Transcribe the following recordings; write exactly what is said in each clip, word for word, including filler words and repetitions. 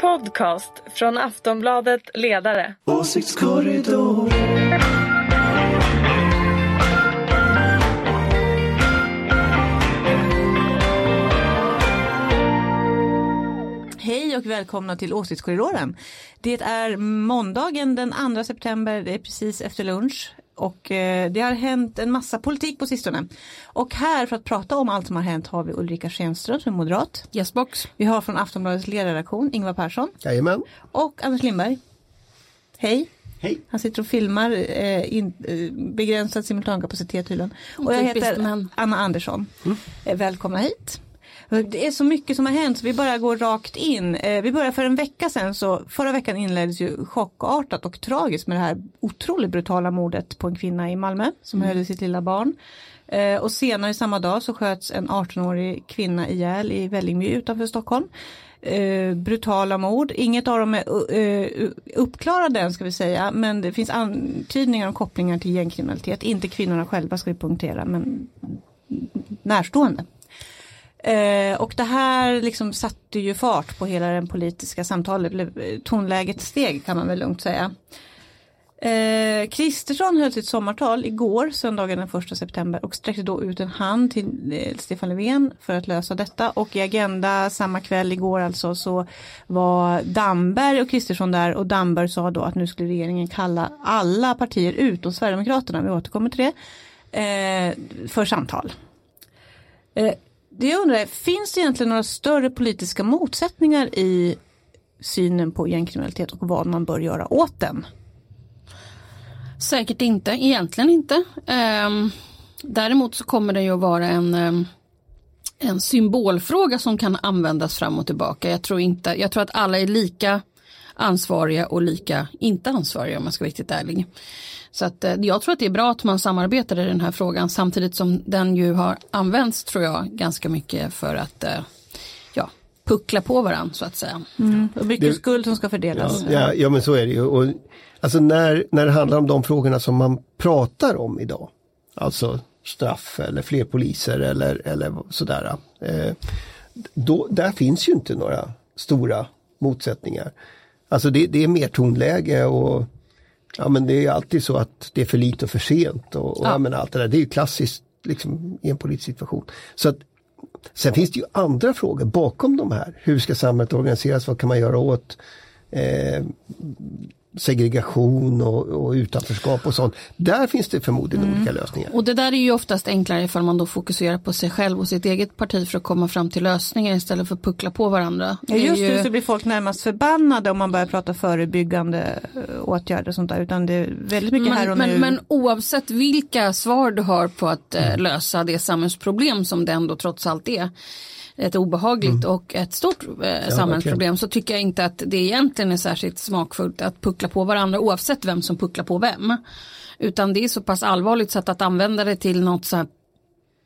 podcast från Aftonbladet Ledare. Åsiktskorridoren. Hej och välkomna till Åsiktskorridoren. Det är måndagen den andra september, det är precis efter lunch. Och eh, det har hänt en massa politik på sistone. Och här för att prata om allt som har hänt har vi Ulrika Schenström som är moderat. Yes, box. Vi har från Aftonbladets ledarredaktion Ingvar Persson. Jajamän. Och Anders Lindberg. Hej. Hej. Han sitter och filmar eh, in, eh, begränsad simultankapacitet tydligen. Och jag heter Anna Andersson. Mm. Eh, välkomna hit. Det är så mycket som har hänt så vi bara går rakt in. Eh, vi börjar för en vecka sedan, så förra veckan inleddes ju chockartat och tragiskt med det här otroligt brutala mordet på en kvinna i Malmö som mm. höll sitt lilla barn. Eh, och senare samma dag så sköts en artonårig kvinna ihjäl i Vällingby utanför Stockholm. Eh, brutala mord. Inget av dem är eh, uppklarade än, ska vi säga, men det finns antydningar om kopplingar till gängkriminalitet. Inte kvinnorna själva, ska vi punktera, men närstående. Eh, och det här liksom satte ju fart på hela den politiska samtalet, tonläget steg kan man väl lugnt säga. Eh, Kristersson höll sitt sommartal igår, söndagen den första september, och sträckte då ut en hand till eh, Stefan Löfven för att lösa detta. Och i Agenda samma kväll igår alltså så var Damberg och Kristersson där, och Damberg sa då att nu skulle regeringen kalla alla partier utom Sverigedemokraterna, vi återkommer till det, eh, för samtal. Eh, Det jag undrar, finns det egentligen några större politiska motsättningar i synen på gängkriminalitet och vad man bör göra åt den? Säkert inte, egentligen inte. Däremot så kommer det ju att vara en, en symbolfråga som kan användas fram och tillbaka. Jag tror, inte, jag tror att alla är lika ansvariga och lika inte ansvariga, om man ska vara riktigt ärlig. Så att, jag tror att det är bra att man samarbetar i den här frågan, samtidigt som den ju har använts, tror jag, ganska mycket för att ja, puckla på varandra, så att säga. Mm. Och mycket det, skuld som ska fördelas. Ja, ja, ja, men så är det ju. Och, alltså när, när det handlar om de frågorna som man pratar om idag, alltså straff eller fler poliser eller, eller sådär, eh, då, där finns ju inte några stora motsättningar. Alltså det, det är mer tonläge och ja, men det är alltid så att det är för lite och för sent och, och ja. Men allt det där, det är ju klassiskt liksom, i en politisk situation. Så att, sen finns det ju andra frågor bakom de här. Hur ska samhället organiseras? Vad kan man göra åt eh, segregation och, och utanförskap och sånt? Där finns det förmodligen mm. olika lösningar. Och det där är ju oftast enklare ifall man då fokuserar på sig själv och sitt eget parti för att komma fram till lösningar istället för att puckla på varandra. Ja, just nu ju... så blir folk närmast förbannade om man börjar prata förebyggande åtgärder och sånt där, utan det är väldigt mycket men, här och men, nu. Men oavsett vilka svar du har på att eh, lösa det samhällsproblem som det ändå trots allt är, ett obehagligt mm. och ett stort eh, ja, samhällsproblem, så tycker jag inte att det egentligen är särskilt smakfullt att puckla på varandra oavsett vem som pucklar på vem. Utan det är så pass allvarligt så att, att använda det till något så här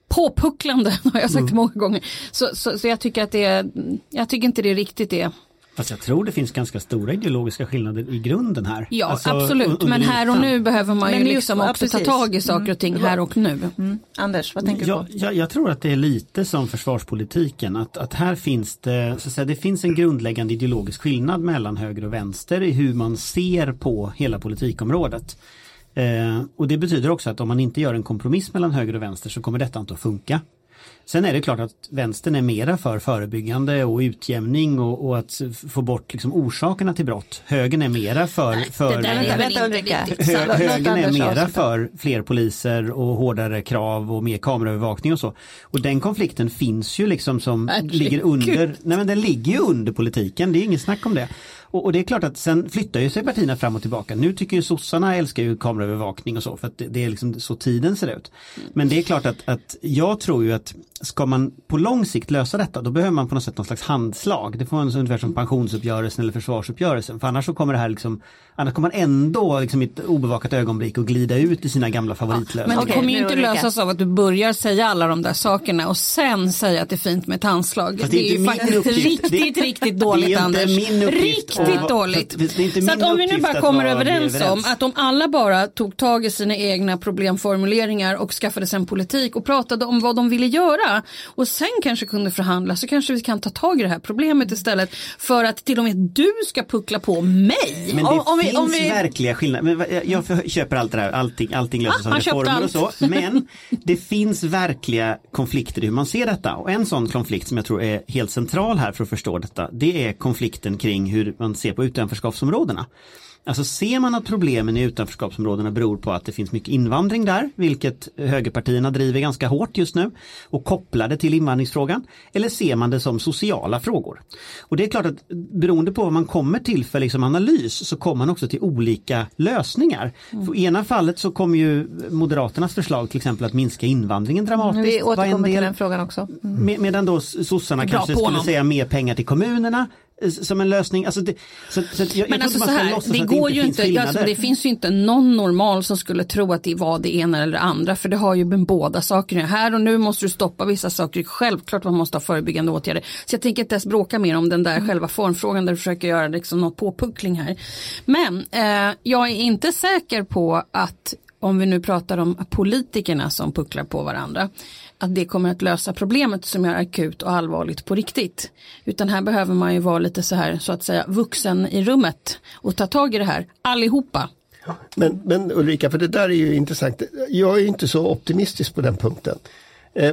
påpucklande, har jag sagt mm. många gånger. Så, så, så jag tycker att det är, jag tycker inte det riktigt är. Fast jag tror det finns ganska stora ideologiska skillnader i grunden här. Ja, alltså, absolut. Men här och nu behöver man ju just, liksom också precis. ta tag i saker och ting mm. här och nu. Mm. Anders, vad tänker jag, du på? Jag, jag tror att det är lite som försvarspolitiken. Att, att här finns det, så att säga, det finns en grundläggande ideologisk skillnad mellan höger och vänster i hur man ser på hela politikområdet. Eh, och det betyder också att om man inte gör en kompromiss mellan höger och vänster så kommer detta inte att funka. Sen är det klart att vänstern är mera för förebyggande och utjämning och, och att få bort liksom orsakerna till brott. Högern är mera för, för, Nej, är hö, högern är mera för fler poliser och hårdare krav och mer kameraövervakning och så. Och den konflikten finns ju liksom som Herregud. ligger under, nej men den ligger ju under politiken, det är ingen snack om det. Och det är klart att sen flyttar ju sig partierna fram och tillbaka. Nu tycker ju sossarna älskar ju kameraövervakning och så, för att det är liksom så tiden ser ut. Men det är klart att, att jag tror ju att ska man på lång sikt lösa detta, då behöver man på något sätt någon slags handslag. Det får man ungefär som pensionsuppgörelsen eller försvarsuppgörelsen. För annars så kommer det här liksom, annars kommer man ändå liksom i ett obevakat ögonblick och glida ut i sina gamla favoritlösningar. Ja, men det kommer ju inte lösas av att du börjar säga alla de där sakerna och sen säga att det är fint med ett handslag. Det, det är ju faktiskt uppgift. riktigt, det, riktigt dåligt, Anders. Det är inte Anders. min uppgift. riktigt och, dåligt. Det, det så att om vi nu bara kommer överens, överens om att om alla bara tog tag i sina egna problemformuleringar och skaffade sig en politik och pratade om vad de ville göra och sen kanske kunde förhandla, så kanske vi kan ta tag i det här problemet istället för att till och med du ska puckla på mig. Men det om, om finns om vi... verkliga skillnader. Men jag, jag köper allt det där, allting, allting löses av reformer och så. Men det finns verkliga konflikter i hur man ser detta. Och en sån konflikt som jag tror är helt central här för att förstå detta, det är konflikten kring hur man ser på utanförskapsområdena. Alltså ser man att problemen i utanförskapsområdena beror på att det finns mycket invandring där, vilket högerpartierna driver ganska hårt just nu och kopplar det till invandringsfrågan, eller ser man det som sociala frågor? Och det är klart att beroende på vad man kommer till för liksom analys så kommer man också till olika lösningar. Mm. För i ena fallet så kommer ju Moderaternas förslag till exempel att minska invandringen dramatiskt. Vi återkommer till den frågan också. Mm. Med, medan då sossarna kanske skulle säga mer pengar till kommunerna som en lösning. Alltså det, så, så jag, men jag alltså så här, det går ju inte, finns alltså, det finns ju inte någon normal som skulle tro att det var det ena eller det andra, för det har ju med båda sakerna. Här och nu måste du stoppa vissa saker. Självklart man måste ha förebyggande åtgärder. Så jag tänker inte ens bråka mer om den där mm. själva formfrågan där du försöker göra liksom något påpuckling här. Men eh, jag är inte säker på att om vi nu pratar om politikerna som pucklar på varandra, att det kommer att lösa problemet som är akut och allvarligt på riktigt. Utan här behöver man ju vara lite så här, så att säga, vuxen i rummet och ta tag i det här, allihopa. Men, men Ulrika, för det där är ju intressant. Jag är ju inte så optimistisk på den punkten.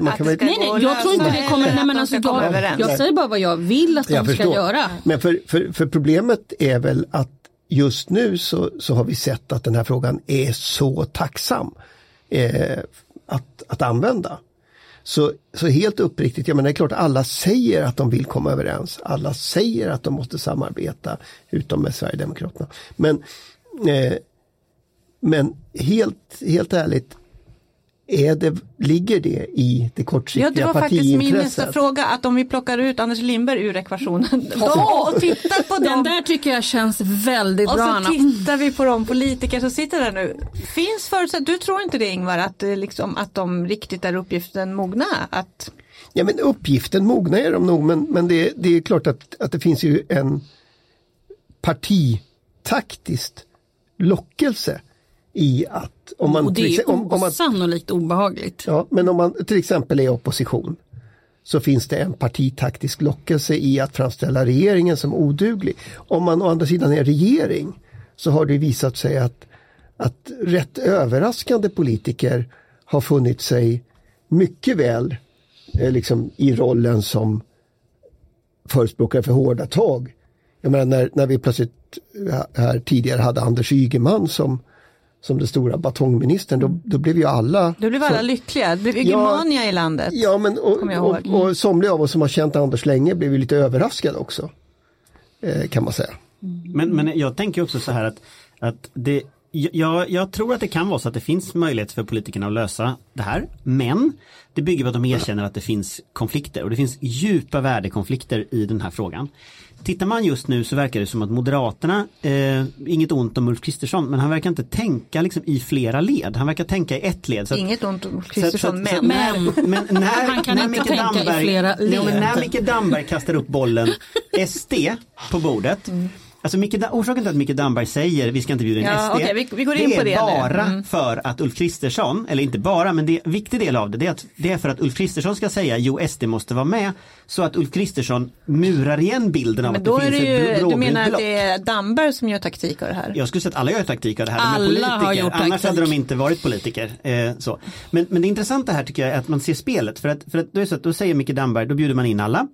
Man kan väl... Nej, nej, jag tror inte det kommer... Nej, men alltså, jag, jag säger bara vad jag vill att de ska göra. Men för, för, för problemet är väl att just nu så, så har vi sett att den här frågan är så tacksam eh, att, att använda. Så, så helt uppriktigt, jag menar, det är klart alla säger att de vill komma överens. Alla säger att de måste samarbeta, utom med Sverigedemokraterna. Men, eh, men helt, helt ärligt, är det, ligger det i det kortsiktiga partiintresset? Ja, det var faktiskt min nästa fråga, att om vi plockar ut Anders Lindberg ur ekvationen då, och tittar på dem. Den där tycker jag känns väldigt och bra. Och så tittar vi på de politiker som sitter där nu. Finns förutsätt, du tror inte det, Ingvar, att, liksom, att de riktigt är uppgiften mogna? Att... Ja, men uppgiften mogna är de nog, men, men det, det är klart att, att det finns ju en partitaktiskt lockelse i att om man, och det är om, om man, sannolikt obehagligt. Ja, men om man till exempel är i opposition så finns det en partitaktisk lockelse i att framställa regeringen som oduglig. Om man å andra sidan är regering så har det visat sig att, att rätt överraskande politiker har funnit sig mycket väl eh, liksom, i rollen som förespråkare för hårda tag. Jag menar, när, när vi plötsligt här tidigare hade Anders Ygeman som som den stora batongministern, då, då blev ju alla... Då blev alla så, lyckliga. Det blev hegemania ja, i landet. Ja, men och, och, och, och somliga av oss som har känt Anders länge blev ju lite överraskade också, eh, kan man säga. Men, men jag tänker också så här att, att det, jag, jag tror att det kan vara så att det finns möjlighet för politikerna att lösa det här, men det bygger på att de erkänner att det finns konflikter, och det finns djupa värdekonflikter i den här frågan. Tittar man just nu så verkar det som att Moderaterna, eh, inget ont om Ulf Kristersson, men han verkar inte tänka liksom i flera led. Han verkar tänka i ett led. Så att, inget ont om Ulf Kristersson, men, men, men när, han kan när inte Mikael tänka Damberg, i flera led. Nej, när Mikael Damberg kastar upp bollen S D på bordet. Mm. Alltså Mikael, orsaken till att Mikael Damberg säger vi ska inte bjuda in ja, S D, okay, vi, vi går in det på är det bara mm. för att Ulf Kristersson, eller inte bara, men det är en viktig del av det, det är, att, det är för att Ulf Kristersson ska säga jo, S D måste vara med, så att Ulf Kristersson murar igen bilden av men att det finns det ju, ett blåbrunt. Du menar att det är Damberg som gör taktik av det här? Jag skulle säga att alla gör taktik av det här. Alla de är politiker, har gjort annars taktik. Hade de inte varit politiker. Eh, så. Men, men det intressanta här tycker jag är att man ser spelet, för att, för att, då, är så att då säger Mikael Damberg, då bjuder man in alla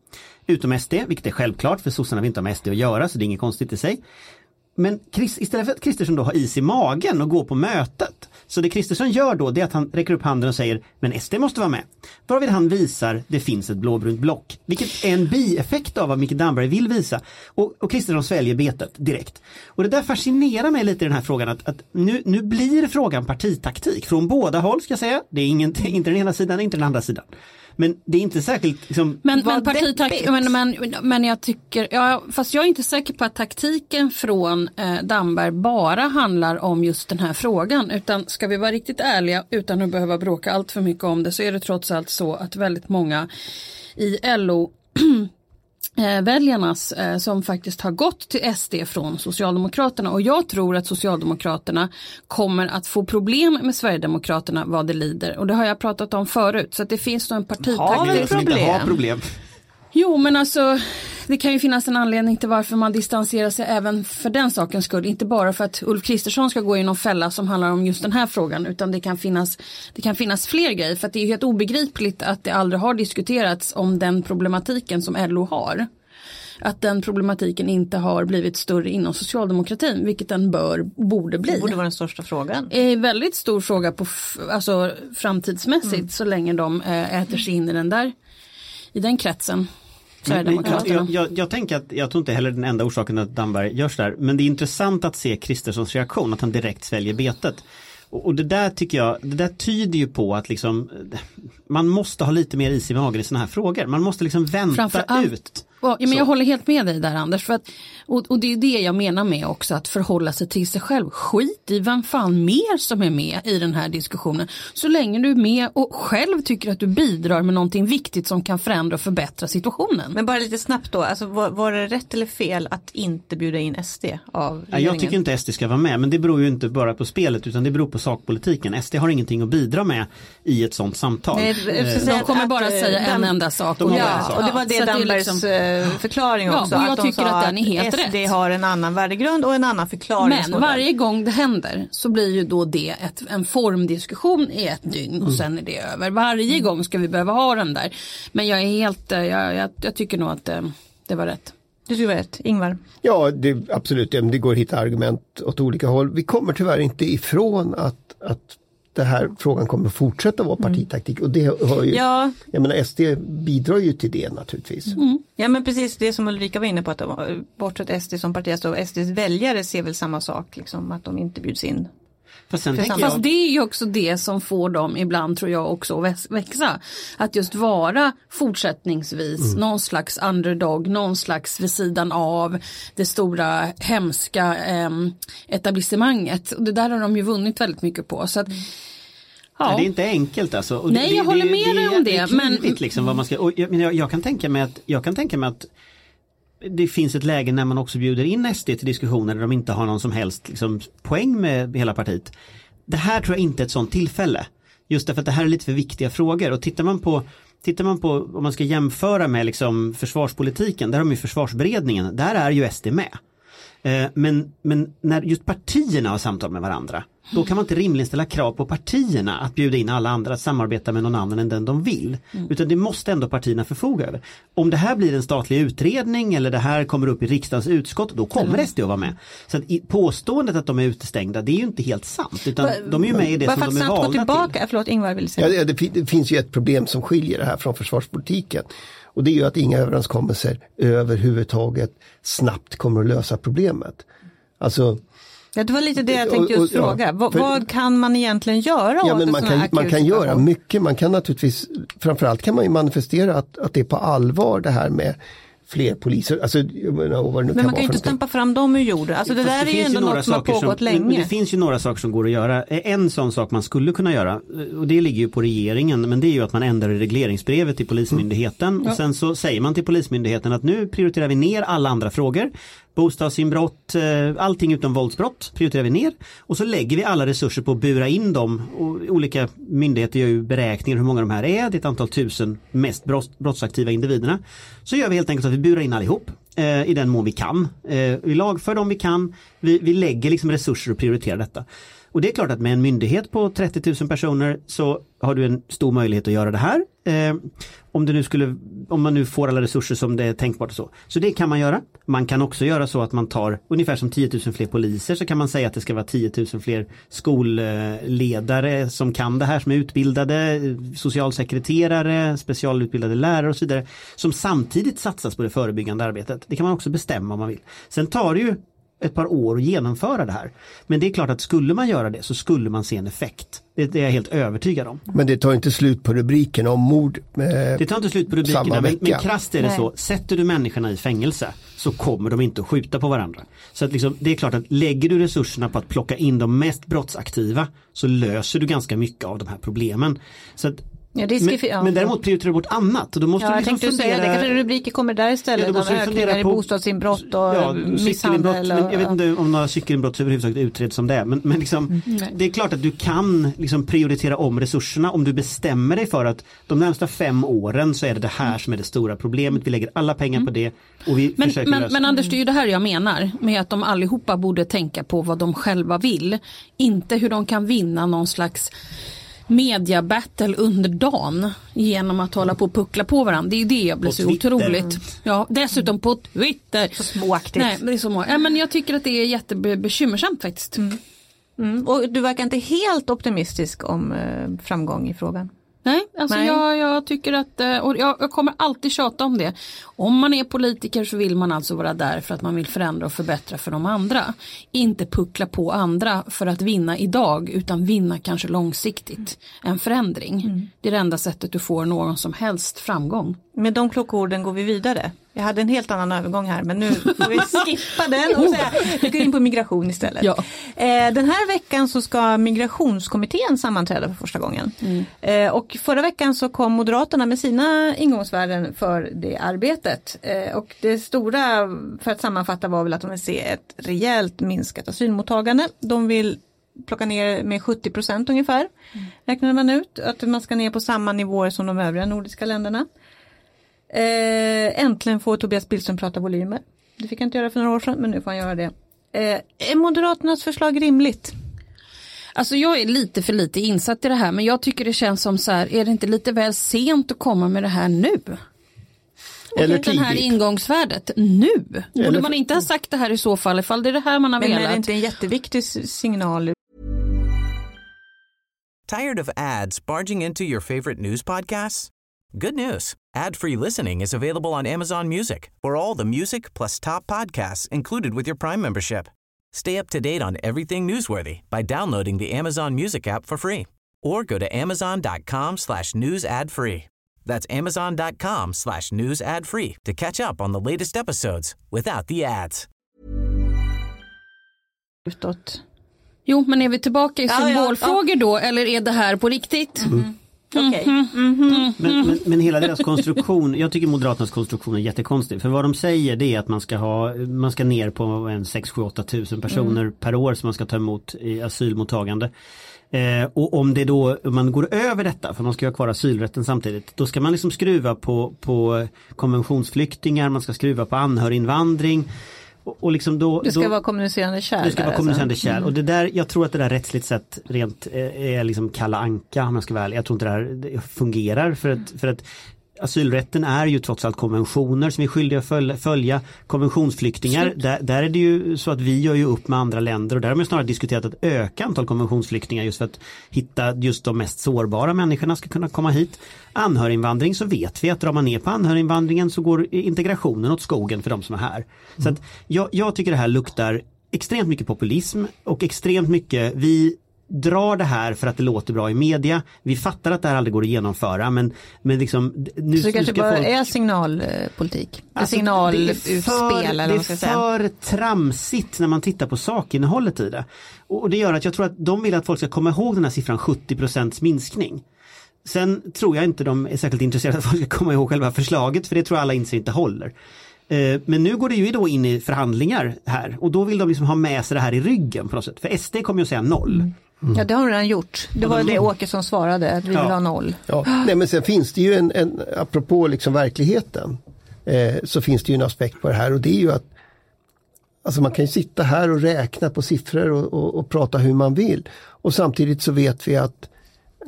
utom S D, vilket är självklart för sossarna vill inte ha med S D att göra, så det är inget konstigt i sig. Men Chris, istället för att Kristersson då har is i magen och går på mötet, så det Kristersson gör då det är att han räcker upp handen och säger men S D måste vara med. Varvid han visar det finns ett blåbrunt block, vilket är en bieffekt av vad Mikael Damberg vill visa. Och, och Kristersson sväljer betet direkt. Och det där fascinerar mig lite i den här frågan att, att nu, nu blir frågan partitaktik från båda håll, ska jag säga. Det är ingen, inte den ena sidan, inte den andra sidan. Men det är inte särskilt liksom, men men partitaktik men, men men jag tycker ja, fast jag är inte säker på att taktiken från eh, Damberg bara handlar om just den här frågan, utan ska vi vara riktigt ärliga utan att behöva bråka allt för mycket om det, så är det trots allt så att väldigt många i L O väljarnas eh, som faktiskt har gått till S D från Socialdemokraterna, och jag tror att Socialdemokraterna kommer att få problem med Sverigedemokraterna vad det lider, och det har jag pratat om förut, så att det finns då en partitaktisk problem. problem. Jo, men alltså det kan ju finnas en anledning till varför man distanserar sig även för den sakens skull, inte bara för att Ulf Kristersson ska gå i någon fälla som handlar om just den här frågan, utan det kan finnas, det kan finnas fler grejer, för att det är ju helt obegripligt att det aldrig har diskuterats om den problematiken som L O har, att den problematiken inte har blivit större inom socialdemokratin, vilket den bör, borde bli. Det borde vara den största frågan. Det är en väldigt stor fråga på f- alltså framtidsmässigt, mm. så länge de äh, äter sig in i den där i den kretsen. Men, jag, jag, jag tänker att jag tror inte heller den enda orsaken att Damberg görs där, men det är intressant att se Kristerssons reaktion, att han direkt sväljer betet. Och, och det där tycker jag, det där tyder ju på att liksom, man måste ha lite mer is i magen i såna här frågor. Man måste liksom vänta Framför, ut. Ja, men jag håller helt med dig där, Anders, för att, och, och det är det jag menar med också, att förhålla sig till sig själv. Skit i vem fan mer som är med i den här diskussionen. Så länge du är med och själv tycker att du bidrar med någonting viktigt som kan förändra och förbättra situationen. Men bara lite snabbt då, alltså, var, var det rätt eller fel att inte bjuda in S D av regeringen? Jag tycker inte S D ska vara med, men det beror ju inte bara på spelet, utan det beror på sakpolitiken. S D har ingenting att bidra med i ett sånt samtal. Nej, de kommer att, bara att, säga en den, enda sak. Och, ja, sak. Och det var det Dambergs förklaring också. Ja, och jag att de tycker att den är helt rätt. S D har en annan värdegrund och en annan förklaring. Men varje gång det händer så blir ju då det ett, en formdiskussion i ett dygn och sen är det över. Varje gång ska vi behöva ha den där. Men jag är helt, jag, jag, jag tycker nog att det var rätt. Du tycker det var rätt, Ingvar? Ja, det, absolut. Det går att hitta argument åt olika håll. Vi kommer tyvärr inte ifrån att, att den här frågan kommer att fortsätta vara partitaktik, och det har ju, ja. jag menar, S D bidrar ju till det naturligtvis. Mm. Ja, men precis det som Ulrika var inne på, att de, bortsett S D som parti, så S Ds väljare ser väl samma sak, liksom, att de inte bjuds in. Fast, sen jag... Fast det är ju också det som får dem ibland, tror jag också, att växa. Att just vara fortsättningsvis mm. någon slags underdog, någon slags vid sidan av det stora hemska eh, etablissemanget. Och det där har de ju vunnit väldigt mycket på. Så att, ja. Nej, det är inte enkelt alltså. Och Nej, det, jag det, håller det, med dig om det. Det är klurigt, men... liksom, vad man ska... Och jag, jag, jag kan tänka mig att... Jag kan tänka mig att det finns ett läge när man också bjuder in S D till diskussioner där de inte har någon som helst liksom, poäng med hela partiet. Det här tror jag inte är ett sånt tillfälle. Just därför att det här är lite för viktiga frågor. Och tittar man på, tittar man på om man ska jämföra med liksom, försvarspolitiken, där har man ju försvarsberedningen, där är ju S D med. Eh, men, men när just partierna har samtal med varandra, då kan man inte rimligen ställa krav på partierna att bjuda in alla andra att samarbeta med någon annan än den de vill. Mm. Utan det måste ändå partierna förfoga över. Om det här blir en statlig utredning eller det här kommer upp i riksdagens utskott, då kommer mm. S D att vara med. Så att påståendet att de är utestängda, det är ju inte helt sant. Utan va, de är ju med i det va, som va, de är valda tillbaka, till. Förlåt, Ingvar vill säga. Ja, det, det finns ju ett problem som skiljer det här från försvarspolitiken. Och det är ju att inga överenskommelser överhuvudtaget snabbt kommer att lösa problemet. Alltså... Ja, det var lite det jag tänkte just och, och, fråga. Ja, för, vad kan man egentligen göra ja, åt men man kan, man kan göra mycket. Man kan naturligtvis, framförallt kan man ju manifestera att, att det är på allvar det här med fler poliser. Alltså, menar, men kan man kan ju inte stampa fram dem ur jorden. Alltså, det Fast där det är ju ändå ju något som har pågått som, länge. Det finns ju några saker som går att göra. En sån sak man skulle kunna göra, och det ligger ju på regeringen, men det är ju att man ändrar regleringsbrevet till polismyndigheten. Mm. Ja. Och sen så säger man till polismyndigheten att nu prioriterar vi ner alla andra frågor. Bostadsinbrott, allting utom våldsbrott prioriterar vi ner, och så lägger vi alla resurser på att bura in dem, och olika myndigheter gör ju beräkningar hur många de här är, det är ett antal tusen mest brottsaktiva individerna, så gör vi helt enkelt att vi burar in allihop eh, i den mån vi kan, eh, vi lagför dem vi kan, vi, vi lägger liksom resurser och prioriterar detta. Och det är klart att med en myndighet på trettio tusen personer så har du en stor möjlighet att göra det här. Eh, om, det nu skulle, om man nu får alla resurser som det är tänkbart och så. Så det kan man göra. Man kan också göra så att man tar ungefär som tio tusen fler poliser, så kan man säga att det ska vara tio tusen fler skolledare som kan det här, som är utbildade, socialsekreterare, specialutbildade lärare och så vidare. Som samtidigt satsas på det förebyggande arbetet. Det kan man också bestämma om man vill. Sen tar det ju ett par år att genomföra det här. Men det är klart att skulle man göra det så skulle man se en effekt. Det är jag helt övertygad om. Men det tar inte slut på rubriken om mord med. Det tar inte slut på rubrikerna, men, men krasst är det Nej. så. Sätter du människorna i fängelse så kommer de inte att skjuta på varandra. Så att liksom, det är klart att lägger du resurserna på att plocka in de mest brottsaktiva så löser du ganska mycket av de här problemen. Så att Ja, det men, ja. men däremot prioriterar bort annat. Och då måste ja, jag liksom tänkte fundera... säga det. Kanske rubriker kommer där istället. Ja, de ökningar i på... bostadsinbrott och ja, misshandel. Och... Men jag vet inte om några cykelinbrott överhuvudtaget utreds som det är. Men, men liksom, mm. det är klart att du kan liksom prioritera om resurserna om du bestämmer dig för att de närmsta fem åren så är det det här mm. som är det stora problemet. Vi lägger alla pengar mm. på det och vi men, försöker men, lösa. Men Anders, det är ju det här jag menar med att de allihopa borde tänka på vad de själva vill. Inte hur de kan vinna någon slags mediabattle under dagen genom att hålla på och puckla på varandra. Det är ju det jag blir så otroligt. Ja, dessutom på Twitter. Så småaktigt. Nej, men det är så må- ja, men jag tycker att det är jättebekymmersamt faktiskt. Mm. Mm. Och du verkar inte helt optimistisk om eh, framgång i frågan. Nej, alltså Nej. Jag, jag tycker att, och jag, jag kommer alltid tjata om det. Om man är politiker så vill man alltså vara där för att man vill förändra och förbättra för de andra. Inte puckla på andra för att vinna idag, utan vinna kanske långsiktigt en förändring. Mm. Det är det enda sättet du får någon som helst framgång. Med de klokorden går vi vidare. Jag hade en helt annan övergång här, men nu får vi skippa den och säga vi går in på migration istället. Ja. Eh, den här veckan så ska migrationskommittén sammanträda för första gången. Mm. Eh, och förra veckan så kom Moderaterna med sina ingångsvärden för det arbetet. Eh, och det stora, för att sammanfatta, var väl att de vill se ett rejält minskat asylmottagande. De vill plocka ner med sjuttio procent ungefär, mm. räknar man ut. Att man ska ner på samma nivåer som de övriga nordiska länderna. Äh, äntligen får Tobias Billström prata volymer. Det fick han inte göra för några år sedan, men nu får han göra det. Äh, är Moderaternas förslag rimligt? Alltså jag är lite för lite insatt i det här, men jag tycker det känns som så här, är det inte lite väl sent att komma med det här nu? Eller den här ingångsvärdet nu. Eller... Och när man inte har sagt det här i så fall, ifall det är det här man har men velat. Men är det inte en jätteviktig signal? Tired of ads barging into your favorite news podcasts? Good news. Ad-free listening is available on Amazon Music for all the music plus top podcasts included with your Prime membership. Stay up to date on everything newsworthy by downloading the Amazon Music app for free or go to amazon.com slash news ad free. That's amazon.com slash news ad free to catch up on the latest episodes without the ads. Jo, men är vi tillbaka i symbolfrågor då, eller är det här på riktigt? Mm. Okay. Mm-hmm. Mm-hmm. Men, men, men hela deras konstruktion, jag tycker Moderaternas konstruktion är jättekonstig. För vad de säger det är att man ska, ha, man ska ner på en sex sju åtta tusen personer mm. per år som man ska ta emot i asylmottagande. Eh, och om det då, om man går över detta, för man ska ju ha kvar asylrätten samtidigt, då ska man liksom skruva på, på konventionsflyktingar, man ska skruva på anhöriginvandring. Och liksom då, det ska då, vara kommunicerande kärl. Det ska vara kommunicerande alltså. kärl. Och det där, jag tror att det där rättsligt sett rent är liksom kalla anka, om jag ska väl. Jag tror inte det här det fungerar för att, för att asylrätten är ju trots allt konventioner som vi är skyldiga att följa. Konventionsflyktingar, där, där är det ju så att vi gör ju upp med andra länder och där har man snarare diskuterat att öka antal konventionsflyktingar just för att hitta just de mest sårbara människorna ska kunna komma hit. Anhöriginvandring, så vet vi att drar man ner på anhöriginvandringen så går integrationen åt skogen för de som är här. Mm. Så att jag, jag tycker det här luktar extremt mycket populism och extremt mycket vi... drar det här för att det låter bra i media. Vi fattar att det här aldrig går att genomföra, men, men liksom... Nu, så det kanske bara folk... är signalpolitik? Alltså, signalutspel eller vad ska jag säga? Det är för tramsigt när man tittar på sakinnehållet i det. Och, och det gör att jag tror att de vill att folk ska komma ihåg den här siffran sjuttio procents minskning. Sen tror jag inte de är särskilt intresserade av att folk ska komma ihåg själva förslaget, för det tror alla inser inte håller. Men nu går det ju då in i förhandlingar här, och då vill de liksom ha med sig det här i ryggen på något sätt. För S D kommer ju att säga noll. Mm. Ja, det har de redan gjort. Det var det Åkesson svarade, att vi ja. vill ha noll. Ja. Nej, men sen finns det ju en, en apropå liksom verkligheten, eh, så finns det ju en aspekt på det här, och det är ju att alltså man kan ju sitta här och räkna på siffror och, och, och prata hur man vill. Och samtidigt så vet vi att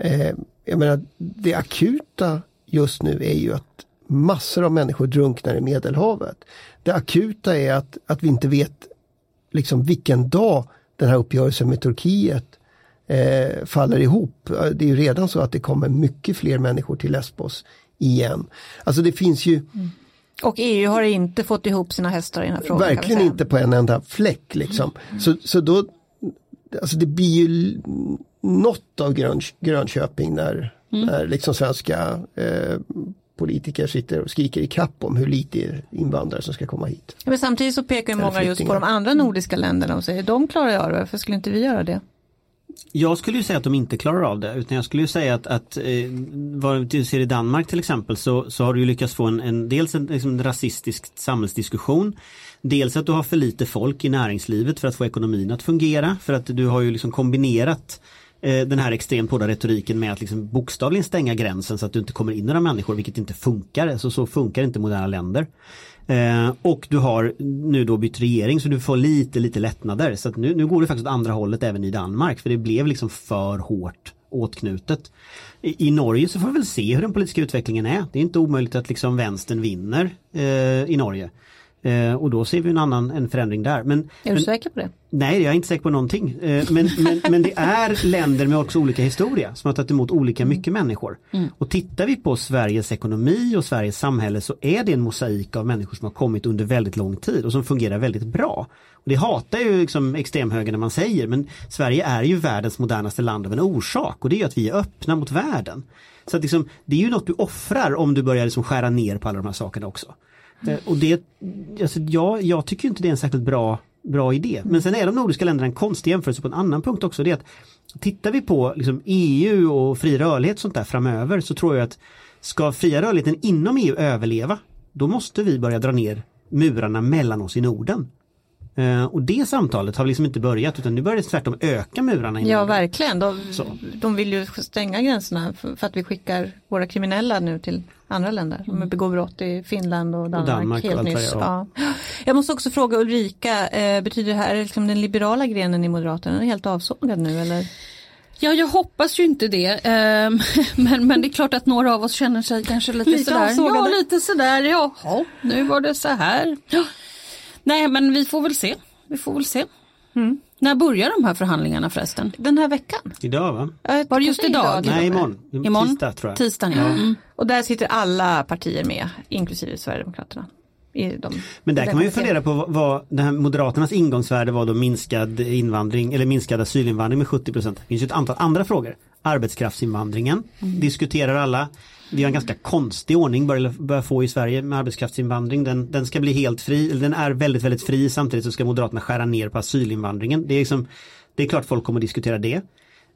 eh, jag menar, det akuta just nu är ju att massor av människor drunknar i Medelhavet. Det akuta är att, att vi inte vet liksom vilken dag den här uppgörelsen med Turkiet eh, faller ihop. Det är ju redan så att det kommer mycket fler människor till Lesbos igen. Alltså det finns ju... Mm. Och E U har inte fått ihop sina hästar i den här frågan. Verkligen inte på en enda fläck liksom. Mm. Så, så då... Alltså det blir ju något av grön, Grönköping när, mm. när liksom svenska... Eh, politiker sitter och skriker i kapp om hur lite invandrare som ska komma hit. Men samtidigt så pekar ju många just på de andra nordiska länderna och säger, de klarar jag det, varför skulle inte vi göra det? Jag skulle ju säga att de inte klarar av det, utan jag skulle ju säga att, att eh, vad du ser i Danmark till exempel, så, så har du ju lyckats få en, en dels en, liksom en rasistisk samhällsdiskussion, dels att du har för lite folk i näringslivet för att få ekonomin att fungera, för att du har ju liksom kombinerat eh, den här extremt hårda retoriken med att liksom bokstavligen stänga gränsen så att du inte kommer in några människor, vilket inte funkar, alltså, så funkar inte moderna länder. Eh, och du har nu då bytt regering, så du får lite, lite lättnader. Så att nu, nu går det faktiskt åt andra hållet även i Danmark, för det blev liksom för hårt åtknutet. I, i Norge så får vi väl se hur den politiska utvecklingen är. Det är inte omöjligt att liksom vänstern vinner eh, i Norge. Eh, och då ser vi en annan en förändring där. Men, är du men, säker på det? Nej, jag är inte säker på någonting. Eh, men, men, men det är länder med också olika historia som har tagit emot olika mycket mm. människor. Mm. Och tittar vi på Sveriges ekonomi och Sveriges samhälle, så är det en mosaik av människor som har kommit under väldigt lång tid och som fungerar väldigt bra. Och det hatar ju liksom extremhögern när man säger, men Sverige är ju världens modernaste land av en orsak, och det är ju att vi är öppna mot världen. Så att liksom, det är ju något du offrar om du börjar liksom skära ner på alla de här sakerna också. Mm. Och det, alltså jag, jag tycker inte det är en särskilt bra, bra idé. Men sen är de nordiska länderna en konstig jämförelse på en annan punkt också. Det är att tittar vi på liksom E U och fri rörlighet och sånt där framöver, så tror jag att ska fria rörligheten inom E U överleva, då måste vi börja dra ner murarna mellan oss i Norden. Uh, och det samtalet har liksom inte börjat, utan nu börjar det tvärtom öka murarna. Ja, verkligen. De, de vill ju stänga gränserna för, för att vi skickar våra kriminella nu till andra länder. De mm. begår brott i Finland och Danmark, och Danmark helt och nyss. Ja. Jag måste också fråga Ulrika, eh, betyder det här liksom den liberala grenen i Moderaterna, är den helt avsågad nu eller? Ja, jag hoppas ju inte det. Ehm, men, men det är klart att några av oss känner sig kanske lite, lite sådär. Ja, lite sådär. Jaha, nu var det så här. Ja. Nej, men vi får väl se. Vi får väl se. Mm. När börjar de här förhandlingarna förresten? Den här veckan? Idag va? Äh, var det just idag? Nej, imorgon. imorgon. Tisdag tror jag. Tisdagen, ja. Mm. Och där sitter alla partier med, inklusive Sverigedemokraterna. I de, men där kan man ju fundera på vad, vad den här Moderaternas ingångsvärde var då, minskad invandring eller minskad asylinvandring med sjuttio procent. Det finns ju ett antal andra frågor. Arbetskraftsinvandringen mm. diskuterar alla. Vi har en ganska konstig ordning börjar, börjar få i Sverige med arbetskraftsinvandring. Den, den ska bli helt fri, eller den är väldigt, väldigt fri. Samtidigt så ska Moderaterna skära ner på asylinvandringen. Det är, liksom, det är klart folk kommer att diskutera det.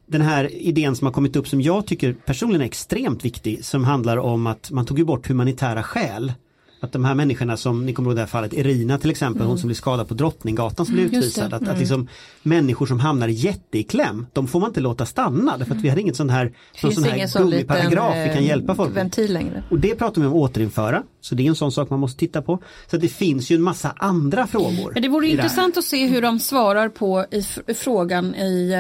Den här idén som har kommit upp, som jag tycker personligen är extremt viktig, som handlar om att man tog ju bort humanitära skäl. Att de här människorna som, ni kommer ihåg det här fallet, Irina till exempel, mm. hon som blir skadad på Drottninggatan som mm, blir utvisad. Att, mm. att liksom, människor som hamnar jätte i kläm, de får man inte låta stanna. Därför att vi har inget sån här, sån här gummiparagraf vi kan hjälpa folk med. Och det pratar vi om att återinföra. Så det är en sån sak man måste titta på. Så att det finns ju en massa andra frågor. Men det vore intressant det att se hur de svarar på i fr- frågan i,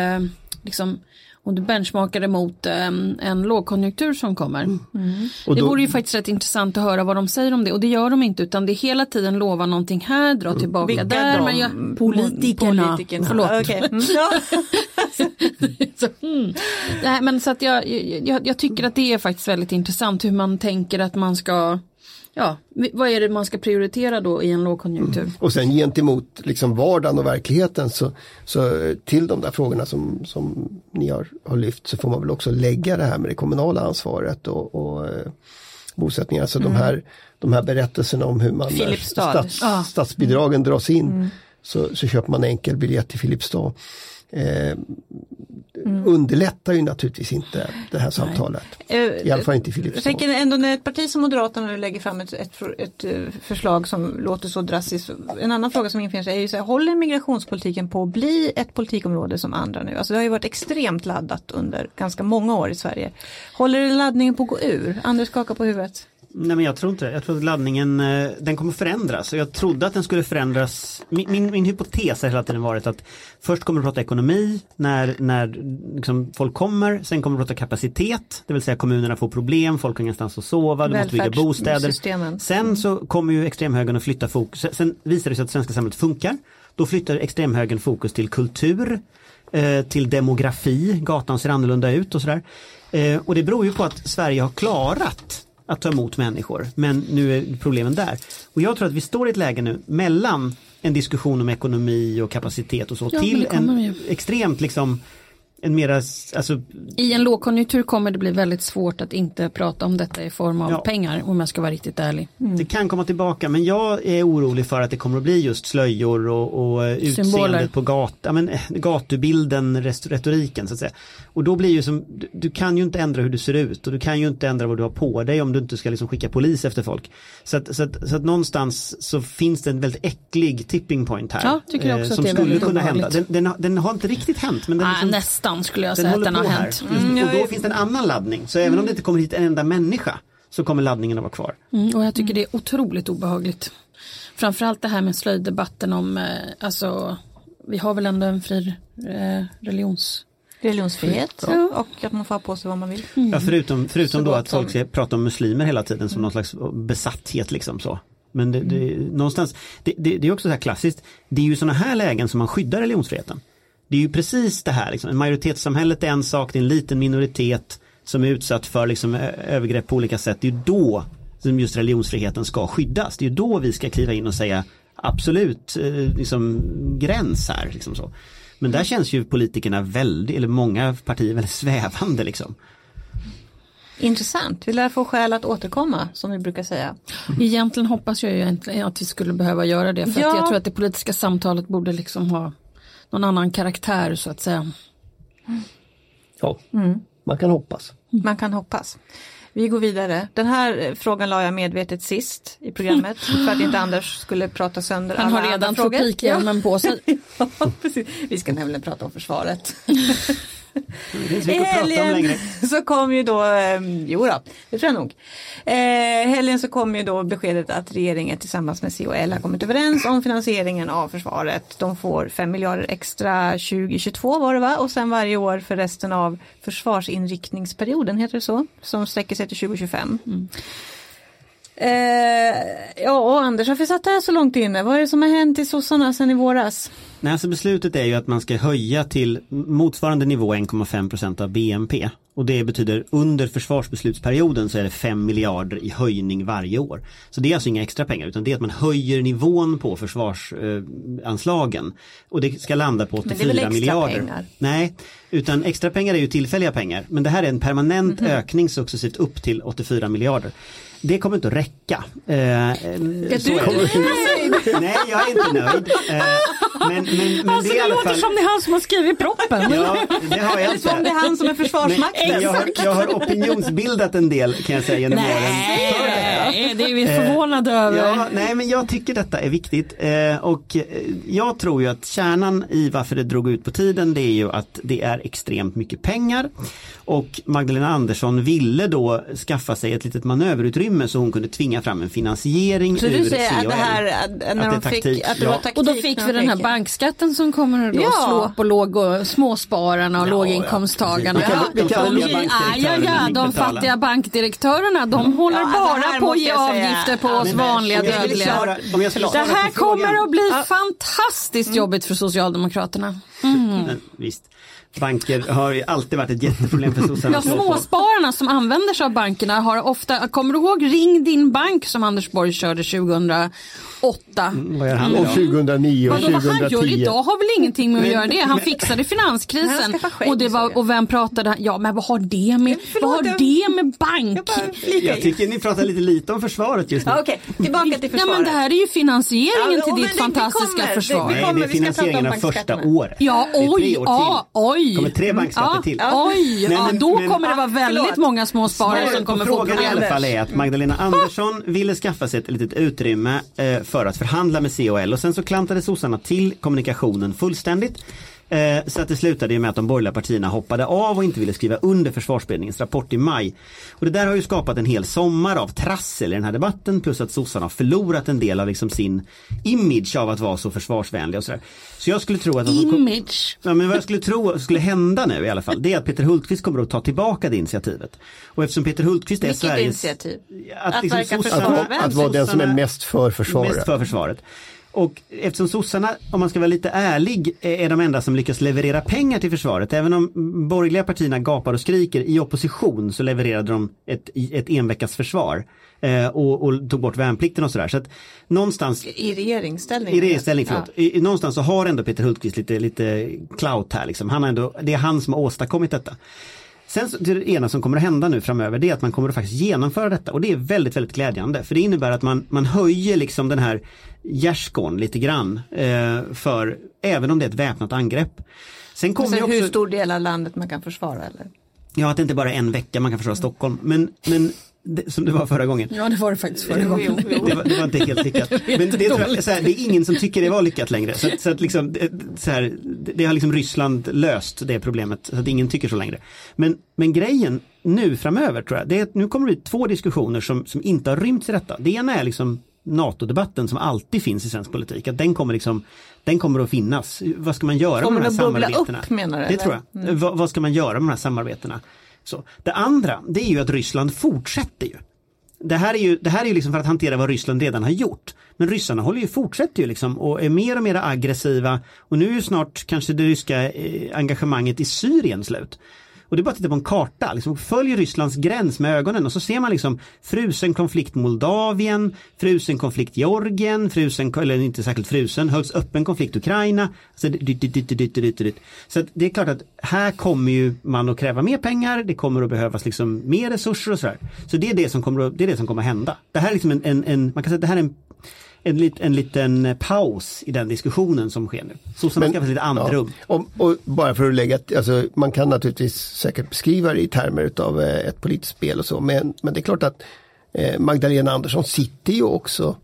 liksom, och du benchmarkade mot en, en lågkonjunktur som kommer. Mm. Mm. Och då, det vore ju faktiskt rätt intressant att höra vad de säger om det. Och det gör de inte, utan det är hela tiden lova någonting här, dra tillbaka. Vilka där. Men jag, politikerna. politikerna. Förlåt. Ja, okay. mm. så, mm. Nej, men så att jag, jag, jag tycker att det är faktiskt väldigt intressant hur man tänker att man ska... Ja, vad är det man ska prioritera då i en lågkonjunktur? Mm. Och sen gentemot liksom vardagen och verkligheten, så, så till de där frågorna som, som ni har, har lyft, så får man väl också lägga det här med det kommunala ansvaret och, och bosättningar. Alltså mm. de, här, de här berättelserna om hur man stats, ah. statsbidragen mm. dras in mm. så, så köper man en enkel biljett till Filipstad. Eh, Mm. underlättar ju naturligtvis inte det här samtalet. Nej. I alla fall inte i Filipstad. Jag tänker ändå när ett parti som Moderaterna nu lägger fram ett, ett, ett förslag som låter så drastiskt. En annan fråga som infinner sig är ju så här, håller migrationspolitiken på att bli ett politikområde som andra nu? Alltså det har ju varit extremt laddat under ganska många år i Sverige. Håller laddningen på att gå ur? Anders skakar på huvudet. Nej, men jag tror inte det. Jag tror att laddningen, den kommer förändras. Och jag trodde att den skulle förändras. Min, min, min hypotes har hela tiden varit att först kommer vi prata ekonomi när, när liksom folk kommer. Sen kommer vi prata kapacitet. Det vill säga kommunerna får problem, folk har ingenstans att sova, de måste bygga bostäder. Systemen. Sen så kommer ju extremhögern att flytta fokus. Sen visar det sig att svenska samhället funkar. Då flyttar extremhögern fokus till kultur, till demografi. Gatan ser annorlunda ut och sådär. Och det beror ju på att Sverige har klarat att ta emot människor. Men nu är problemen där. Och jag tror att vi står i ett läge nu mellan en diskussion om ekonomi och kapacitet och så, ja, till en extremt liksom en mera, alltså... I en lågkonjunktur kommer det bli väldigt svårt att inte prata om detta i form av ja. pengar, om jag ska vara riktigt ärlig. Mm. Det kan komma tillbaka, men jag är orolig för att det kommer att bli just slöjor och, och utseendet på gat, ja, men, gatubilden, retoriken så att säga. Och då blir ju som, du, du kan ju inte ändra hur du ser ut, och du kan ju inte ändra vad du har på dig om du inte ska liksom skicka polis efter folk. Så att, så att, så att någonstans så finns det en väldigt äcklig tipping point här. Ja, tycker jag också eh, som att det skulle kunna hända. Den, den, den har inte riktigt hänt, men den ah, liksom, nästan. Skulle jag säga den att den har hänt. Mm, och då finns det en annan laddning. Så mm. även om det inte kommer hit en enda människa så kommer laddningen att vara kvar. Mm, och jag tycker mm. det är otroligt obehagligt. Framförallt det här med slöjdebatten om, eh, alltså, vi har väl ändå en fri eh, religions... religionsfrihet ja. och att man får på sig vad man vill. Mm. Ja, förutom förutom då att folk som... pratar om muslimer hela tiden som mm. någon slags besatthet liksom så. Men det, det, mm. någonstans, det, det, det är också så här klassiskt, det är ju såna här lägen som man skyddar religionsfriheten. Det är ju precis det här. Liksom. En majoritetssamhället är en sak, det är en liten minoritet som är utsatt för liksom, övergrepp på olika sätt. Det är ju då som just religionsfriheten ska skyddas. Det är ju då vi ska kliva in och säga absolut liksom, gräns här. Liksom så. Men där känns ju politikerna väldigt, eller många partier väldigt svävande liksom. Intressant. Vi lär få skäl att återkomma, som vi brukar säga. Egentligen hoppas jag ju att vi skulle behöva göra det. För ja. att jag tror att det politiska samtalet borde liksom ha någon annan karaktär så att säga. Ja, mm. man kan hoppas. Man kan hoppas. Vi går vidare. Den här frågan la jag medvetet sist i programmet för att inte Anders skulle prata sönder alla andra frågor. Han har redan tropikhjälmen på sig. Ja, precis. Vi ska nämligen prata om försvaret. I helgen så kom ju då, eh, jo då, det tror jag nog. Eh, helgen så kom ju då beskedet att regeringen tillsammans med C O L har kommit överens om finansieringen av försvaret. De får fem miljarder extra tjugo tjugotvå var det va? Och sen varje år för resten av försvarsinriktningsperioden heter det så, som sträcker sig till tjugo tjugofem. Mm. Eh, ja, och Anders, varför satt det här så långt inne? Vad är det som har hänt i sossarna sedan i våras? Nej, alltså beslutet är ju att man ska höja till motsvarande nivå en komma fem procent av B N P. Och det betyder under försvarsbeslutsperioden så är det fem miljarder i höjning varje år. Så det är alltså inga extra pengar utan det är att man höjer nivån på försvarsanslagen. Eh, och det ska landa på åttiofyra miljarder. Pengar? Nej, utan extra pengar är ju tillfälliga pengar. Men det här är en permanent mm-hmm. ökning successivt upp till åttiofyra miljarder. Det kommer inte att räcka. Eh, är du är nöjd? Nej, jag är inte nöjd. Eh, men, men, men alltså det, det låter fall... som det är han som har skrivit proppen. Ja, det har jag inte. Eller som det är han som är försvarsmakten. Men, jag, har, jag har opinionsbildat en del kan jag säga genom åren. Nej, det är vi förvånade eh, över. Ja, nej, men jag tycker detta är viktigt. Eh, och jag tror ju att kärnan i varför det drog ut på tiden det är ju att det är extremt mycket pengar. Och Magdalena Andersson ville då skaffa sig ett litet manöverutrymme så hon kunde tvinga fram en finansiering så ur C O L. Så du säger att det här när att de fick, taktik, att det ja. var taktik. Och då fick vi den här bankskatten som kommer att ja. slå på låg- småspararna och ja, låginkomsttagarna. Ja, ja, de, de, de, ja, ja, ja, de fattiga bankdirektörerna, de ja. håller ja, bara på att ge avgifter på ja, oss vanliga dödliga. Det här kommer att bli ja. fantastiskt mm. jobbigt för Socialdemokraterna. Mm. Men, visst. Banker har ju alltid varit ett jätteproblem för sossarna. Ja, småspararna som använder sig av bankerna har ofta, kommer du ihåg Ring din bank som Anders Borg körde tjugohundraåtta? Mm, vad är han mm. och tjugohundranio och tjugohundratio. Vad han gör idag har väl ingenting med att men, göra det. Han men, fixade finanskrisen själv, och, det var, och vem pratade han? Ja, men vad har det med, vad har det med bank? Jag, jag tycker ni pratar lite lite om försvaret just nu. Ja, okej, okay. Tillbaka till försvaret. Ja, men det här är ju finansieringen ja, till ditt fantastiska kommer, försvar. Det, kommer, Nej, det är finansieringen av första året. Ja, oj, ja, oj. Kommer tre bankskatter mm, ja, till. Oj, men, ja, då men, kommer det vara väldigt förlåt. många småsparare som kommer få problem. Frågan i alla fall är att Magdalena Andersson ville skaffa sig ett litet utrymme eh, för att förhandla med C O L och sen så klantade sossarna till kommunikationen fullständigt. Så att det slutade ju med att de borgerliga partierna hoppade av och inte ville skriva under försvarsberedningens rapport i maj. Och det där har ju skapat en hel sommar av trassel i den här debatten, plus att sossarna har förlorat en del av liksom sin image av att vara så försvarsvänliga och sådär. Så jag skulle tro att... Image? Ja, men vad jag skulle tro skulle hända nu i alla fall, det är att Peter Hultqvist kommer att ta tillbaka det initiativet. Och eftersom Peter Hultqvist är Vilket Sveriges... Vilket initiativ? Att, att, liksom sossarna, att, att vara den som är mest för försvaret. Mest för försvaret. Och eftersom sossarna, om man ska vara lite ärlig, är de enda som lyckas leverera pengar till försvaret. Även om borgerliga partierna gapar och skriker i opposition, så levererade de ett, ett enveckas försvar eh, och, och tog bort värnplikten och sådär. Så att någonstans... I regeringsställning. I regeringsställning, förlåt. Ja. I, någonstans så har ändå Peter Hultqvist lite, lite clout här. Liksom. Han har ändå, det är han som har åstadkommit detta. Sen så, det ena som kommer att hända nu framöver, det är att man kommer att faktiskt genomföra detta. Och det är väldigt, väldigt glädjande. För det innebär att man, man höjer liksom den här gärskån lite grann. Eh, för, även om det är ett väpnat angrepp. Sen kommer också... Hur stor del av landet man kan försvara, eller? Ja, att det inte bara är en vecka man kan försvara Stockholm. Men... men det, som det var förra gången. Ja, det var det faktiskt förra gången. Det var, det var inte helt lyckat. Men det, så här, det är ingen som tycker det var lyckat längre. Så, så att liksom, så här, det har liksom Ryssland löst det problemet, så att ingen tycker så längre. Men, men grejen nu framöver, tror jag, det är att nu kommer det två diskussioner som, som inte har rymt i detta. Det ena är liksom NATO-debatten som alltid finns i svensk politik. Att den kommer liksom, den kommer att finnas. Vad ska man göra kommer med de här samarbetena? Upp, menar du, det eller? Tror jag. Mm. Vad, vad ska man göra med de här samarbetena? Så. Det andra, det är ju att Ryssland fortsätter ju. Det här är ju, det här är ju liksom för att hantera vad Ryssland redan har gjort. Men ryssarna håller ju, fortsätter ju liksom och är mer och mer aggressiva. Och nu är ju snart kanske det ryska eh, engagemanget i Syrien slut. Och det är bara att titta på en karta. Liksom, följ Rysslands gräns med ögonen och så ser man liksom frusen konflikt Moldavien, frusen konflikt Georgien, frusen, eller inte särskilt frusen, hölls öppen konflikt Ukraina. Alltså, dit, dit, dit, dit, dit, dit. Så att det är klart att här kommer ju man att kräva mer pengar, det kommer att behövas liksom mer resurser och sådär. Så det är det som kommer att, det är det som kommer att hända. Det här är liksom en, en, en, man kan säga att det här är en En, lit, en liten paus i den diskussionen som sker nu. Så som man kan få lite andrum. Ja, och, och bara för att lägga, alltså, man kan naturligtvis säkert beskriva det i termer av eh, ett politiskt spel och så. Men, men det är klart att eh, Magdalena Andersson sitter ju också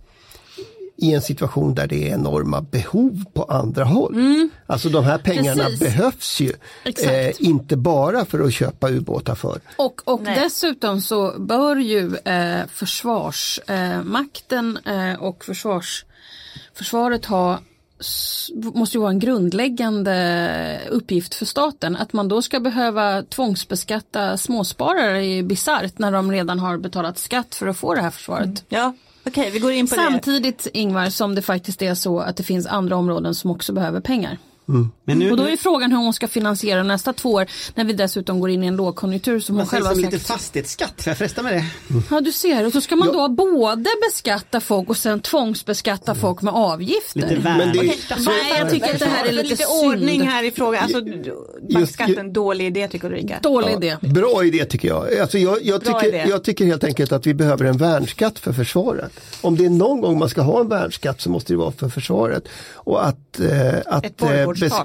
i en situation där det är enorma behov på andra håll. Mm. Alltså de här pengarna, precis, behövs ju. Eh, inte bara för att köpa ubåtar för. Och, och dessutom så bör ju eh, försvarsmakten eh, eh, och försvars, försvaret ha, måste ju vara en grundläggande uppgift för staten. Att man då ska behöva tvångsbeskatta småsparare är bisarrt när de redan har betalat skatt för att få det här försvaret. Mm. Ja. Okej, vi går in på samtidigt det. Ingvar, som det faktiskt är så att det finns andra områden som också behöver pengar. Mm. Men nu, och då är frågan hur hon ska finansiera nästa två år när vi dessutom går in i en lågkonjunktur som hon själv har sagt. Man ser som lite fastighetsskatt, för jag frestar med det. Mm. Ja, du ser. Och så ska man då ja. både beskatta folk och sen tvångsbeskatta mm. folk med avgifter. Lite värme. Men det är... Okej, så... Nej, jag tycker att det här är lite, lite ordning här i frågan. Alltså, bankskatt är en dålig idé, tycker Ulrika. Dålig ja, idé. Bra idé, tycker jag. Alltså, jag, jag, tycker, jag tycker helt enkelt att vi behöver en värnskatt för försvaret. Om det är någon gång man ska ha en värnskatt så måste det vara för försvaret. Och att... Eh, att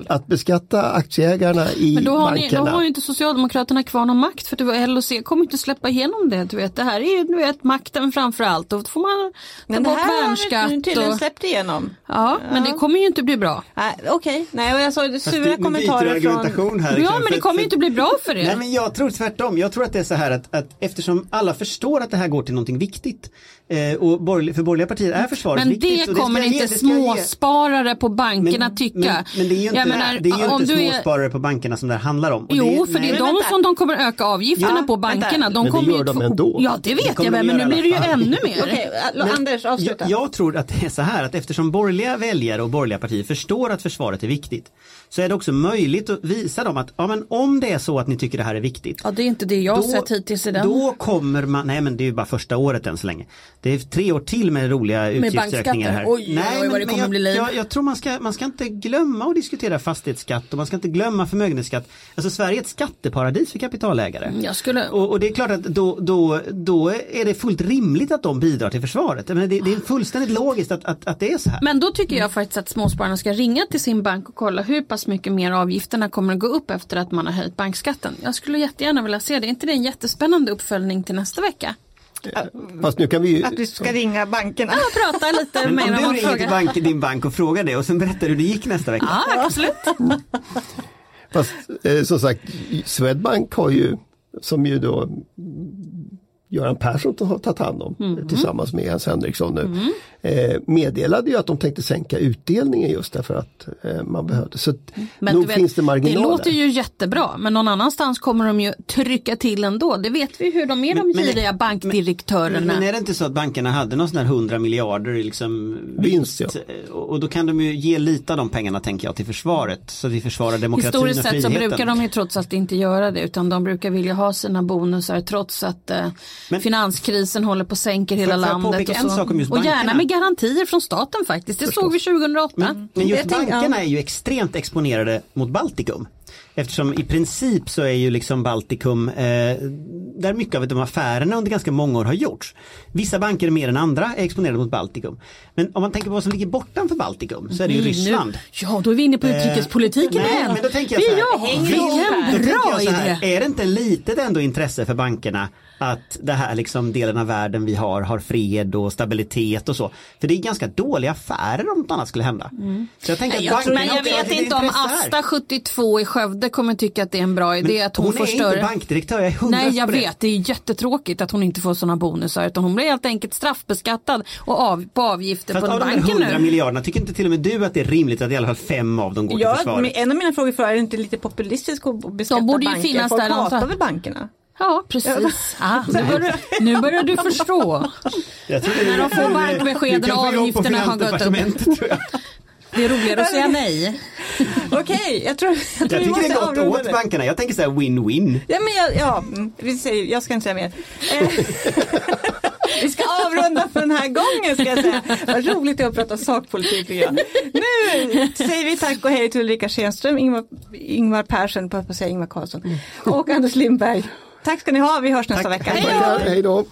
att beskatta aktieägarna i men då har ni, bankerna. Då har ju inte Socialdemokraterna kvar någon makt, för det var L och C kommer inte släppa igenom det, du vet. Det här är ju, du vet, makten framförallt, och då får man men det här har ni tydligen och... släppt igenom. Ja, ja, men det kommer ju inte bli bra. Ah, okej, okay. Nej, och jag sa sura kommentarer från... Här, ja, men det kommer ju inte bli bra för er. Nej, men jag tror tvärtom. Jag tror att det är så här att, att eftersom alla förstår att det här går till någonting viktigt, eh, och borgerliga, för borgerliga partier är försvaret viktigt. Men det viktigt, kommer det inte det småsparare på bankerna men, tycka. Men, men det är ju inte, menar, det är ju inte småsparare är... på bankerna som det handlar om. Och jo, det är, för nej, det är de som de kommer öka avgifterna ja, på bankerna. De men kommer det gör de ändå. Ja, det vet det jag, men, men nu blir det ju ännu mer. Okej, men, Anders, avsluta. Jag, jag tror att det är så här, att eftersom borgerliga väljare och borgerliga partier förstår att försvaret är viktigt, så är det också möjligt att visa dem att ja, men om det är så att ni tycker det här är viktigt. Ja, det är inte det jag har sett hittills i den. Då kommer man, nej men det är ju bara första året än så länge. Det är tre år till med roliga utgiftsökningar här. Oj, nej, oj, men, det men jag, jag, jag tror man ska, man ska inte glömma att diskutera fastighetsskatt, och man ska inte glömma förmögenhetsskatt. Alltså Sverige är ett skatteparadis för kapitalägare. Jag skulle... och, och det är klart att då, då, då är det fullt rimligt att de bidrar till försvaret. Men det, det är fullständigt logiskt att, att, att det är så här. Men då tycker jag faktiskt att småspararna ska ringa till sin bank och kolla hur pass mycket mer avgifterna kommer att gå upp efter att man har höjt bankskatten. Jag skulle jättegärna vilja se det. Är inte det en jättespännande uppföljning till nästa vecka? Fast nu kan vi ju... Att vi ska ringa bankerna. Ja, prata lite med om du ringer fråga. Till bank, din bank och frågar det och sen berättar du hur det gick nästa vecka. Ja, absolut. Fast eh, som sagt, Swedbank har ju, som ju då Göran Persson har tagit hand om mm. tillsammans med Hans Henriksson nu mm. eh, meddelade ju att de tänkte sänka utdelningen just därför att eh, man behövde. Så men nog vet, finns det marginaler. Det låter ju jättebra, men någon annanstans kommer de ju trycka till ändå. Det vet vi hur de är, men, de giriga bankdirektörerna. Men, men är det inte så att bankerna hade någon sån här hundra miljarder liksom vinst? vinst ja. Och då kan de ju ge lite av de pengarna, tänker jag, till försvaret så att vi försvarar demokratin och friheten. Historiskt sett så brukar de ju trots allt inte göra det, utan de brukar vilja ha sina bonusar trots att eh, men, finanskrisen håller på att sänka hela landet och, så. Och bankerna. Gärna med garantier från staten faktiskt. Det Förstås. såg vi tjugohundraåtta. Men, men just bankerna är ju extremt exponerade mot Baltikum. Eftersom i princip så är ju liksom Baltikum eh, där mycket av de affärerna under ganska många år har gjorts. Vissa banker mer än andra är exponerade mot Baltikum. Men om man tänker på vad som ligger bortanför Baltikum så är det ju Ryssland. Nu, ja, då är vi inne på utrikespolitiken eh, igen. Nej, men då tänker jag så här. Vi, ja, vilken bra idé. Är det inte litet ändå intresse för bankerna att det här liksom delen av världen vi har har fred och stabilitet och så? För det är ganska dåliga affärer om något annat skulle hända. Mm. Så jag tänker att jag tror, men jag vet inte om Asta sjuttiotvå i Skövde kommer tycka att det är en bra idé, men att hon, hon får större... Hon är inte bankdirektör, jag är hundra. Nej, jag vet, det är jättetråkigt att hon inte får sådana bonusar, utan hon blir helt enkelt straffbeskattad och av, på avgifter på banken nu. För att av de hundra miljarderna, tycker inte till och med du att det är rimligt att i alla fall fem av dem går ja, till försvaret? En av mina frågor för är det inte lite populistiskt att beskatta de borde ju banker? Finnas folk där hatar så... väl bankerna? Ja, precis. Ah, nu, börjar, nu börjar du förstå. Jag tror det, när de får bankbeskeden och avgifterna har gått upp. Tror jag. Det är roligare att säga nej. Okej, okay, jag tror jag, tror jag tycker det är gott åt bankerna. Jag tänker så här win-win. Ja, men jag, ja, vi säger, jag ska inte säga mer. Eh, vi ska avrunda för den här gången, ska jag säga. Vad roligt att prata om sakpolitik. Ja. Nu säger vi tack och hej till Ulrika Schenström, Ingmar, Ingmar Persson, på att säga Ingmar Karlsson, och Anders Lindberg. Tack ska ni ha, vi hörs nästa tack. vecka. Hej då!